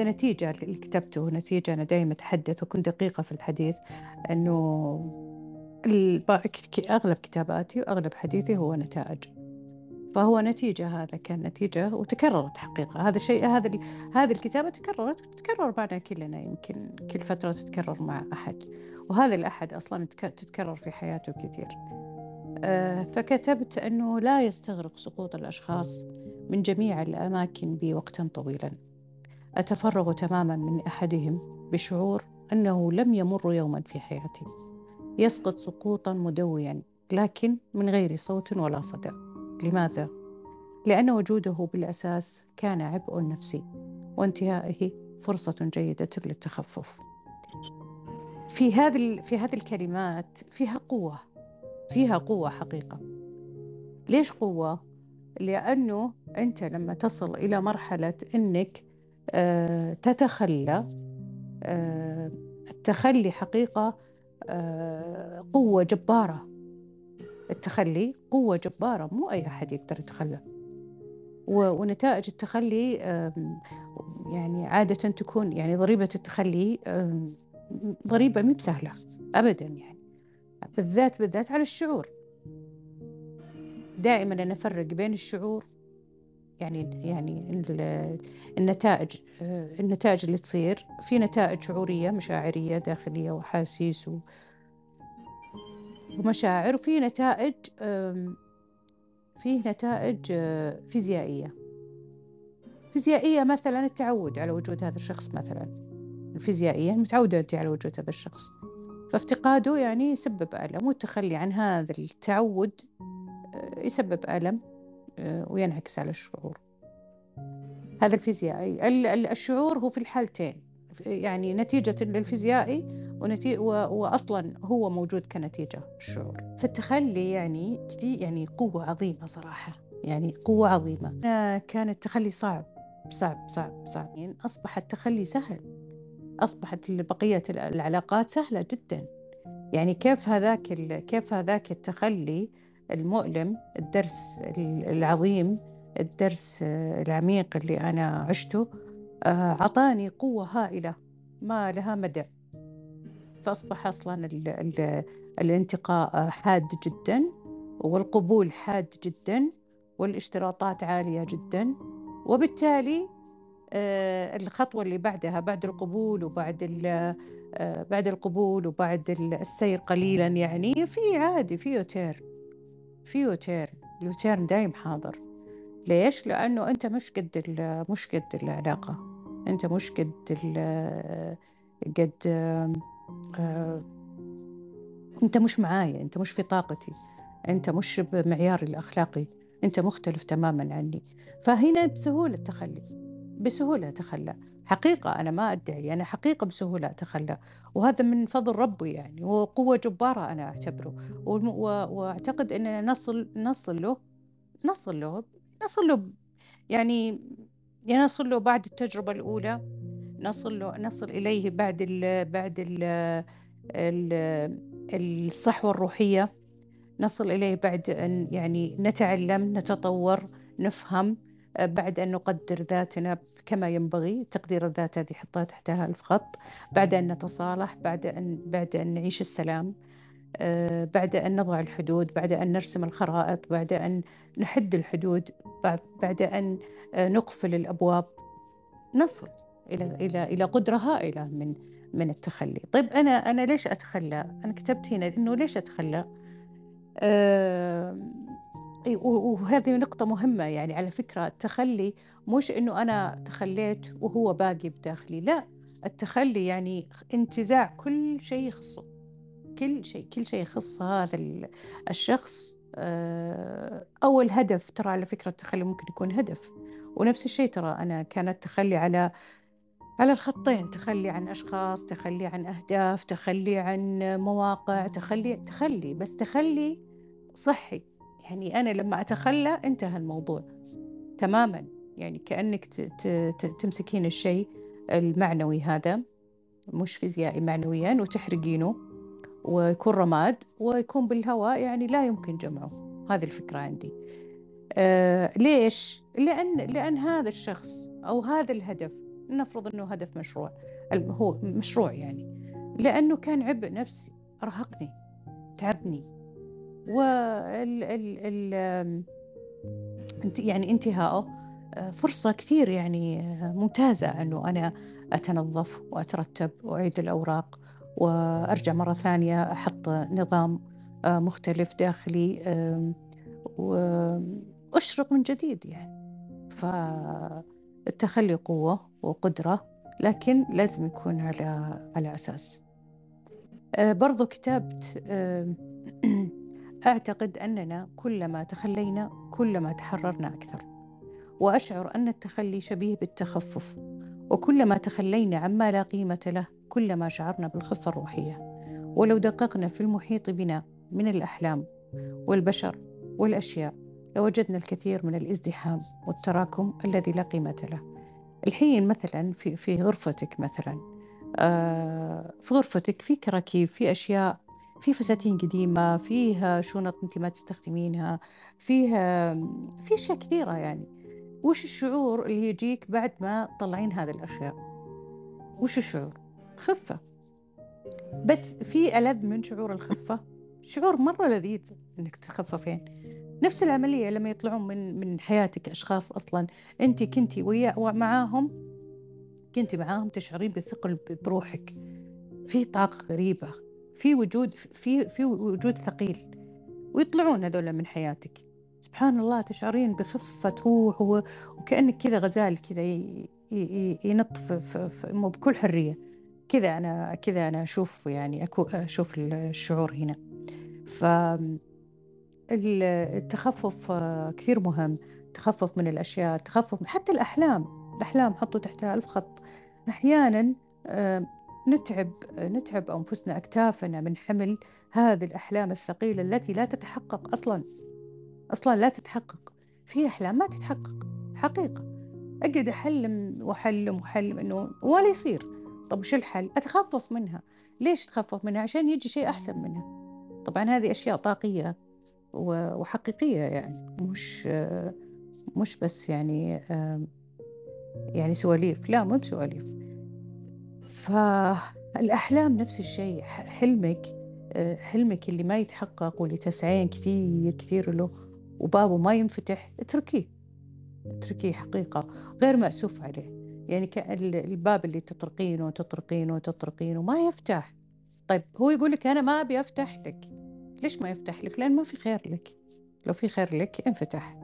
هذا نتيجة اللي كتبته، نتيجة أنا دائما أتحدث وكنت دقيقة في الحديث أنه أغلب كتاباتي وأغلب حديثي هو نتائج، فهو نتيجة، هذا كان نتيجة وتكررت حقيقة. هذا الشيء، هذه الكتابة تكررت وتتكرر معنا كلنا، يمكن كل فترة تتكرر مع أحد، وهذا الأحد أصلا تتكرر في حياته كثير. فكتبت أنه لا يستغرق سقوط الأشخاص من جميع الأماكن بوقتا طويلا، أتفرغ تماما من أحدهم بشعور أنه لم يمر يوما في حياتي، يسقط سقوطا مدويا لكن من غير صوت ولا صدى. لماذا؟ لأن وجوده بالأساس كان عبء نفسي، وانتهائه فرصة جيدة للتخفف. في هذه الكلمات فيها قوة حقيقة. ليش قوة؟ لأنه أنت لما تصل إلى مرحلة أنك تتخلى، التخلي حقيقة قوة جبارة. التخلي قوة جبارة، مو أي أحد يقدر يتخلى. ونتائج التخلي يعني عادة تكون، يعني ضريبة التخلي ضريبة مو بسهلة أبدا، يعني بالذات على الشعور. دائما أنا أفرق بين الشعور، يعني النتائج اللي تصير، في نتائج شعورية مشاعرية داخلية وحاسيس ومشاعر، وفي نتائج فيزيائية مثلا التعود على وجود هذا الشخص، مثلا الفيزيائية متعودة أنت على وجود هذا الشخص، فافتقاده يعني يسبب ألم، والتخلي عن هذا التعود يسبب ألم وينعكس على الشعور. هذا الفيزيائي. الشعور هو في الحالتين، يعني نتيجة للفيزيائي وأصلا هو موجود كنتيجة الشعور. فالتخلي يعني قوة عظيمة صراحة، يعني قوة عظيمة. كان التخلي صعب، يعني أصبح التخلي سهل، أصبحت بقية العلاقات سهلة جدا. يعني كيف هذاك التخلي المؤلم، الدرس العظيم، الدرس العميق اللي أنا عشته، عطاني قوة هائلة ما لها مدى. فأصبح أصلاً الانتقاء حاد جداً، والقبول حاد جداً، والاشتراطات عالية جداً، وبالتالي الخطوة اللي بعدها بعد القبول وبعد السير قليلاً، يعني في عادي، في يوتيرن اليوتيرن دايم حاضر. ليش؟ لأنه أنت مش قد العلاقة، أنت مش قد أنت مش معايا، أنت مش في طاقتي، أنت مش بمعياري الأخلاقي، أنت مختلف تماماً عني. فهنا بسهولة التخلي، بسهولة أتخلى حقيقة. أنا ما أدعي، أنا حقيقة بسهولة أتخلى، وهذا من فضل ربي يعني، وقوة جبارة أنا أعتبره، وأعتقد أننا نصل له يعني نصل له بعد التجربة الأولى، نصل إليه بعد الصحوة الروحية، نصل إليه بعد أن يعني نتعلم، نتطور، نفهم، بعد أن نقدر ذاتنا كما ينبغي. تقدير الذات هذه حطها تحتها 1000 خط. بعد أن نتصالح، بعد أن نعيش السلام، بعد أن نضع الحدود، بعد أن نرسم الخرائط، بعد أن نحد الحدود، بعد أن نقفل الأبواب. نصل إلى قدرة هائلة من التخلي. طيب أنا ليش أتخلى؟ أنا كتبت هنا إنه ليش أتخلى. وهذه نقطة مهمة يعني على فكرة. التخلي مش إنه أنا تخليت وهو باقي بداخلي، لا، التخلي يعني انتزاع كل شيء يخصه، كل شيء يخص هذا الشخص أو الهدف. ترى على فكرة التخلي ممكن يكون هدف، ونفس الشيء ترى أنا كانت تخلي على الخطين، تخلي عن أشخاص، تخلي عن أهداف، تخلي عن مواقع، تخلي بس تخلي صحي. يعني أنا لما أتخلى انتهى الموضوع تماماً، يعني كأنك تمسكين الشيء المعنوي هذا، مش فيزيائي، معنوياً، وتحرقينه ويكون رماد ويكون بالهواء، يعني لا يمكن جمعه. هذه الفكرة عندي. ليش؟ لأن هذا الشخص أو هذا الهدف نفرض أنه هدف مشروع، هو مشروع يعني، لأنه كان عبء نفسي، أرهقني، تعبني، يعني انتهاءه فرصة كثير يعني ممتازة أنه أنا أتنظف وأترتب وأعيد الأوراق وأرجع مرة ثانية أحط نظام مختلف داخلي وأشرق من جديد يعني. فالتخلي قوة وقدرة، لكن لازم يكون على أساس. برضو كتبت أعتقد أننا كلما تخلينا كلما تحررنا أكثر، وأشعر أن التخلي شبيه بالتخفف، وكلما تخلينا عما لا قيمة له كلما شعرنا بالخفة الروحية. ولو دققنا في المحيط بنا من الأحلام والبشر والأشياء لوجدنا الكثير من الازدحام والتراكم الذي لا قيمة له. الحين مثلا في غرفتك، مثلا في غرفتك في كراكيب، في أشياء، في فساتين قديمة، فيها شنط أنت ما تستخدمينها، في أشياء كثيرة يعني. وش الشعور اللي يجيك بعد ما طلعين هذه الأشياء؟ وش الشعور؟ خفة. بس في ألذ من شعور الخفة، شعور مرة لذيذ أنك تخففين. نفس العملية لما يطلعون من حياتك أشخاص أصلا أنت كنتي معاهم، تشعرين بالثقل بروحك، في طاقة غريبة، في وجود في وجود ثقيل، ويطلعون هذول من حياتك، سبحان الله تشعرين بخفة روح، وكأنك كذا غزال كذا ينطف بكل حرية كذا. أنا أشوف يعني أشوف الشعور هنا. فالتخفف كثير مهم، تخفف من الأشياء، تخفف حتى الأحلام حطوا تحتها 1000 خط. أحيانا نتعب أنفسنا، أكتافنا من حمل هذه الأحلام الثقيلة التي لا تتحقق أصلا لا تتحقق. في أحلام ما تتحقق حقيقة، أقعد أحلم إنه ولا يصير. طب وش الحل؟ أتخفف منها. ليش تخفف منها؟ عشان يجي شيء أحسن منها. طبعا هذه أشياء طاقية وحقيقية يعني، مش بس يعني سواليف، لا مو بسواليف. فالأحلام نفس الشيء، حلمك اللي ما يتحقق واللي تسعين كثير له وبابه ما ينفتح، اتركيه حقيقة غير مأسوف عليه. يعني الباب اللي تطرقينه ما يفتح. طيب هو يقول لك أنا ما أبي أفتح لك. ليش ما يفتح لك؟ لأن ما في خير لك. لو في خير لك انفتح،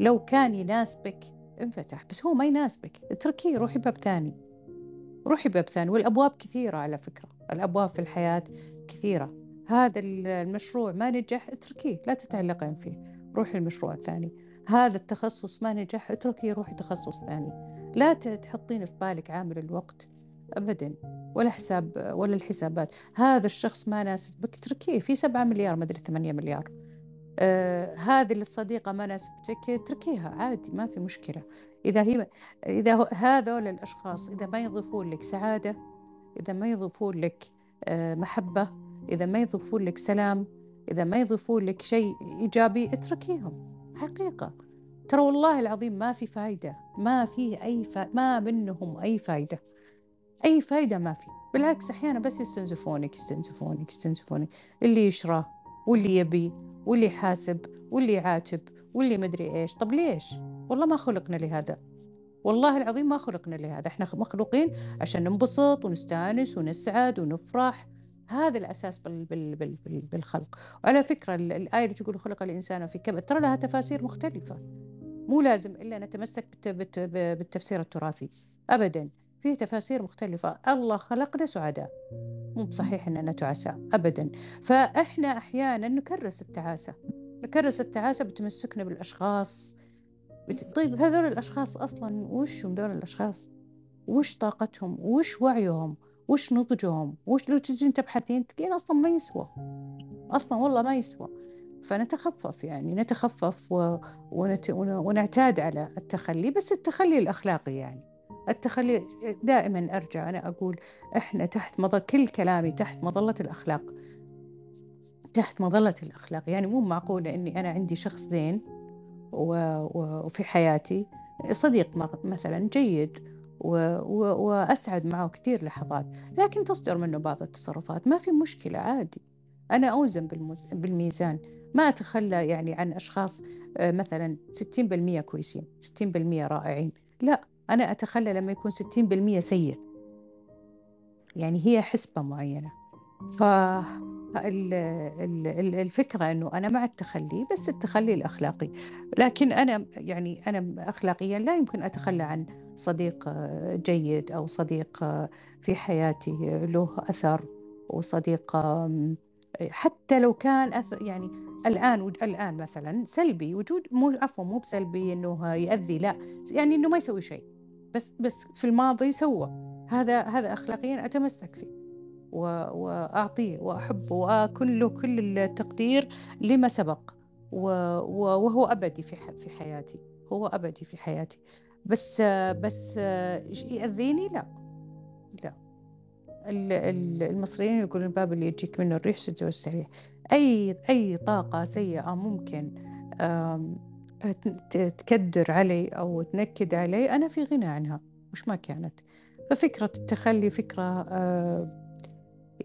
لو كان يناسبك انفتح، بس هو ما يناسبك اتركيه، روحي باب ثاني. والأبواب كثيرة على فكرة، الأبواب في الحياة كثيرة. هذا المشروع ما نجح، اتركيه، لا تتعلقين فيه، روحي المشروع الثاني. هذا التخصص ما نجح، اتركيه، روحي تخصص ثاني. لا تحطين في بالك عامل الوقت أبدا، ولا حساب ولا الحسابات. هذا الشخص ما ناسبك، اتركيه، في 7 مليار مدري 8 مليار. هذه الصديقة ما ناسبتك، اتركيها عادي، ما في مشكلة. إذا هذول الأشخاص إذا ما يضيفون لك سعادة، إذا ما يضيفون لك محبة، إذا ما يضيفون لك سلام، إذا ما يضيفون لك شيء إيجابي، اتركيهم حقيقة. ترى والله العظيم ما في فايدة، ما منهم أي فايدة ما في. بالعكس أحيانا بس يستنزفونك. اللي يشرى واللي يبي واللي يحاسب واللي يعاتب واللي مدري إيش. طب ليش؟ والله ما خلقنا لهذا، والله العظيم ما خلقنا لهذا. احنا مخلوقين عشان ننبسط ونستانس ونسعد ونفرح، هذا الأساس بالخلق. وعلى فكرة الآية اللي تقول خلق الإنسان في كبد ترى لها تفاسير مختلفة، مو لازم إلا نتمسك بالتفسير التراثي أبدا. فيه تفاسير مختلفة. الله خلقنا سعداء، مو بصحيح أننا تعسى أبدا. فإحنا أحيانا نكرس التعاسة بتمسكنا بالأشخاص. طيب هذول الأشخاص أصلا وش هم؟ دول الأشخاص وش طاقتهم؟ وش وعيهم؟ وش نضجهم؟ وش لو تجين تبحثين تلقين أصلا ما يسوى، أصلا والله ما يسوى. فنتخفف يعني، نتخفف ونعتاد على التخلي، بس التخلي الأخلاقي يعني. التخلي دائما أرجع أنا أقول إحنا تحت مظلة، كل كلامي تحت مظلة الأخلاق. يعني مو معقولة إني أنا عندي شخص زين وفي حياتي صديق مثلا جيد وأسعد معه كثير لحظات، لكن تصدر منه بعض التصرفات ما في مشكلة عادي. أنا أوزن بالميزان، ما أتخلى يعني عن أشخاص مثلا 60% كويسين 60% رائعين، لا أنا أتخلى لما يكون 60% سيء، يعني هي حسبة معينة. فالفكرة أنه أنا مع التخلي، بس التخلي الأخلاقي. لكن أنا يعني أنا أخلاقيا لا يمكن أتخلى عن صديق جيد أو صديق في حياتي له أثر، وصديق حتى لو كان أثر يعني الآن مثلا سلبي، وجود مو بسلبي أنه يؤذي، لا يعني أنه ما يسوي شيء، بس في الماضي سوى، هذا أخلاقيا أتمسك فيه وأعطيه وأحبه وأكن له كل التقدير لما سبق، وهو أبدي في حياتي، هو أبدي في حياتي. بس يأذيني لا. المصريين يقولون الباب اللي يجيك منه الريح سد والسريح. أي طاقة سيئة ممكن تكدر علي أو تنكد علي أنا في غنى عنها مش ما كانت. ففكرة التخلي فكرة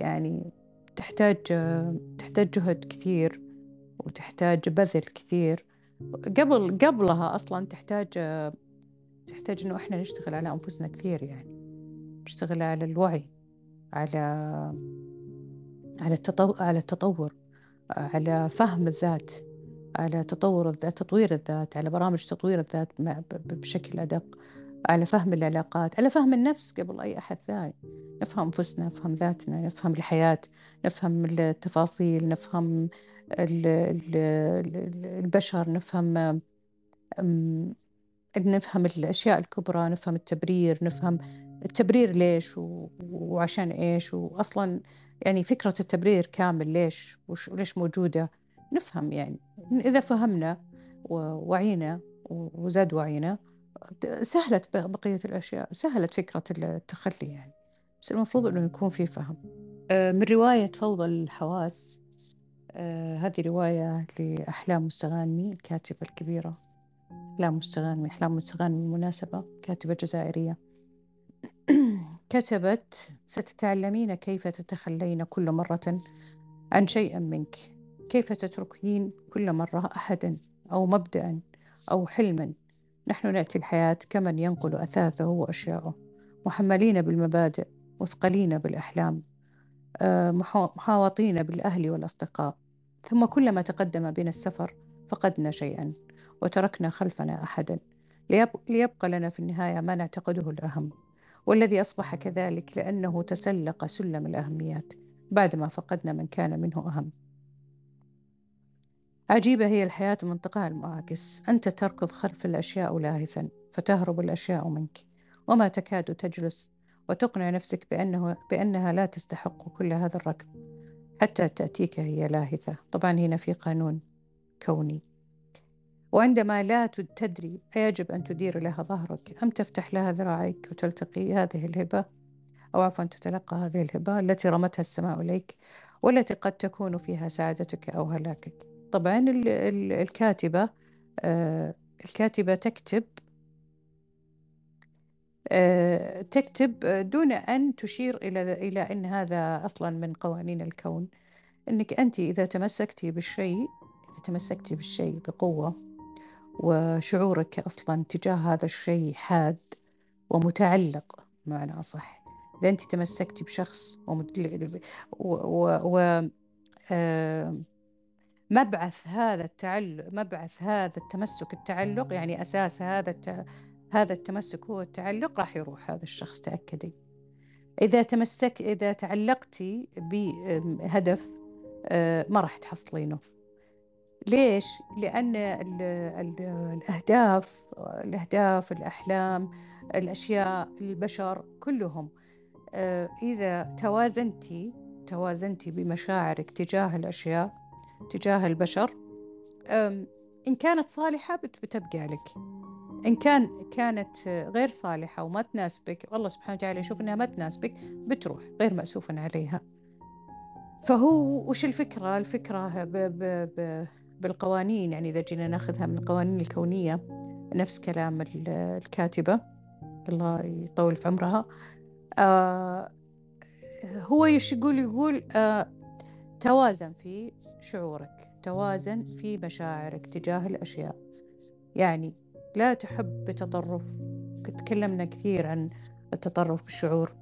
يعني تحتاج جهد كثير وتحتاج بذل كثير، قبلها أصلا تحتاج إنه إحنا نشتغل على أنفسنا كثير، يعني نشتغل على الوعي، على التطور، على فهم الذات، على تطوير الذات، على برامج تطوير الذات بشكل أدق، على فهم العلاقات، على فهم النفس قبل أي أحد ثاني. نفهم أنفسنا، نفهم ذاتنا، نفهم الحياة، نفهم التفاصيل، نفهم البشر، نفهم الأشياء الكبرى، نفهم التبرير، ليش وعشان إيش، وأصلا يعني فكرة التبرير كامل ليش وليش موجودة. نفهم يعني إذا فهمنا ووعينا وزاد وعينا سهلت بقية الأشياء، سهلت فكرة التخلي يعني. بس المفروض أنه يكون في فهم. من رواية فوضى الحواس، هذه رواية لأحلام مستغانمي الكاتبة الكبيرة. أحلام مستغانمي بالمناسبة كاتبة جزائرية. كتبت: ستتعلمين كيف تتخلين كل مرة عن شيء منك، كيف تتركين كل مرة أحدا أو مبدأ أو حلما. نحن نأتي الحياة كمن ينقل أثاثه وأشياءه، محملين بالمبادئ، مثقلين بالأحلام، محاوطين بالأهل والأصدقاء، ثم كلما تقدم بنا السفر فقدنا شيئا وتركنا خلفنا أحدا، ليبقى لنا في النهاية ما نعتقده الأهم، والذي أصبح كذلك لأنه تسلق سلم الأهميات بعدما فقدنا من كان منه أهم. عجيبة هي الحياة منطقها المعاكس، أنت تركض خلف الأشياء لاهثا فتهرب الأشياء منك، وما تكاد تجلس وتقنع نفسك بأنها لا تستحق كل هذا الركض حتى تأتيك هي لاهثة. طبعا هنا في قانون كوني. وعندما لا تدري يجب أن تدير لها ظهرك أم تفتح لها ذراعيك وتلتقي هذه الهبة، أو عفوا تتلقى هذه الهبة التي رمتها السماء إليك، والتي قد تكون فيها سعادتك أو هلاكك. طبعا الكاتبة تكتب دون أن تشير إلى أن هذا أصلا من قوانين الكون، أنك أنت إذا تمسكتي بالشيء بقوة، وشعورك أصلا تجاه هذا الشيء حاد ومتعلق، بمعنى أصح إذا أنت تمسكتي بشخص مبعث هذا التعلق، مبعث هذا التمسك التعلق، يعني أساس هذا التمسك هو التعلق، راح يروح هذا الشخص. تأكدي إذا تعلقتي بهدف ما راح تحصلينه. ليش؟ لأن الأهداف، الأحلام، الأشياء، البشر كلهم إذا توازنتي بمشاعرك تجاه الأشياء، تجاه البشر، إن كانت صالحة بتبقى لك، إن كانت غير صالحة وما تناسبك، والله سبحانه وتعالى يشوف أنها ما تناسبك بتروح غير مأسوفا عليها. فهو وش الفكرة؟ الفكرة بالقوانين، يعني إذا جينا ناخذها من القوانين الكونية، نفس كلام الكاتبة، الله يطول في عمرها. هو ايش يقول توازن في شعورك، توازن في مشاعرك تجاه الأشياء. يعني لا تحب بتطرف، تكلمنا كثير عن التطرف بالشعور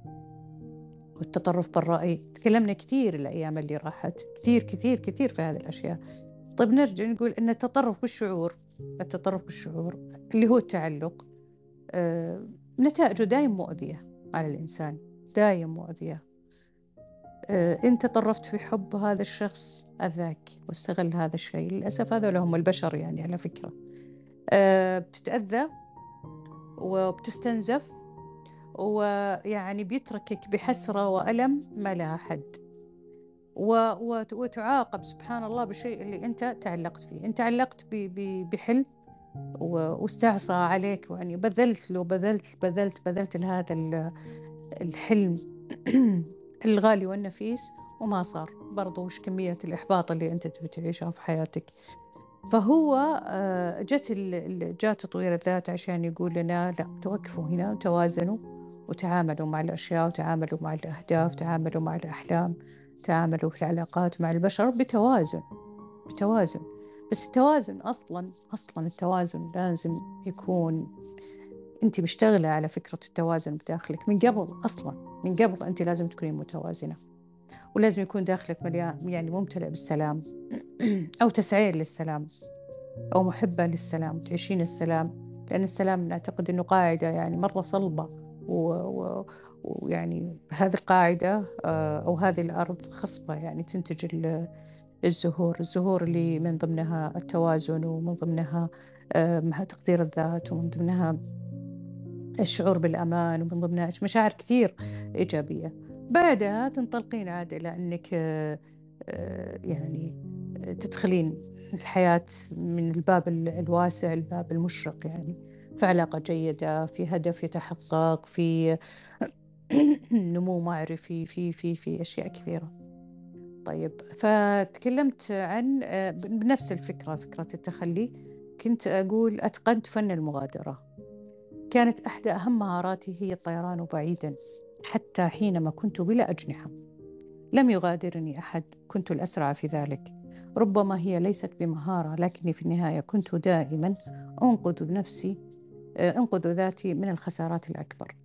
والتطرف بالرأي، تكلمنا كثير الأيام اللي راحت كثير كثير كثير في هذه الأشياء. طيب نرجع نقول أن التطرف بالشعور، التطرف بالشعور اللي هو التعلق، نتائجه دائم مؤذية على الإنسان، دائم مؤذية. أنت تطرفت في حب هذا الشخص أذاك واستغل هذا الشيء، للأسف هذا لهم البشر يعني على فكرة. بتتأذى وبتستنزف، ويعني بيتركك بحسرة وألم ما لها حد، وتعاقب سبحان الله بالشيء اللي أنت تعلقت فيه. أنت تعلقت بحلم واستعصى عليك، يعني بذلت له بذلت لهذا الحلم الغالي والنفيس، وما صار برضو. وش كمية الإحباط اللي أنت بتعيشها في حياتك. فهو جاء تطوير الذات عشان يقول لنا لا، توقفوا هنا وتوازنوا وتعاملوا مع الأشياء، وتعاملوا مع الأهداف، تعاملوا مع الأحلام، تعاملوا في العلاقات مع البشر بتوازن، بتوازن. بس التوازن أصلا التوازن لازم يكون أنت مشتغلة على فكرة التوازن بداخلك من قبل، أصلا من قبل أنت لازم تكونين متوازنة، ولازم يكون داخلك مليان يعني ممتلئ بالسلام أو تسعين للسلام أو محبة للسلام، تعيشين السلام. لأن السلام نعتقد أنه قاعدة يعني مرة صلبة، ويعني هذه القاعدة أو هذه الأرض خصبة يعني تنتج الزهور، الزهور اللي من ضمنها التوازن، ومن ضمنها تقدير الذات، ومن ضمنها الشعور بالأمان، ومن ضمنها مشاعر كثير إيجابية. بعدها تنطلقين عاد إلى أنك يعني تدخلين الحياة من الباب الواسع، الباب المشرق، يعني في علاقة جيدة، في هدف يتحقق، في نمو معرفي، في أشياء كثيرة. طيب، فتكلمت عن بنفس الفكرة، فكرة التخلي. كنت أقول أتقنت فن المغادرة، كانت إحدى أهم مهاراتي هي الطيران بعيدا، حتى حينما كنت بلا أجنحة لم يغادرني أحد، كنت الأسرع في ذلك. ربما هي ليست بمهارة، لكني في النهاية كنت دائما أنقذ ذاتي من الخسارات الأكبر.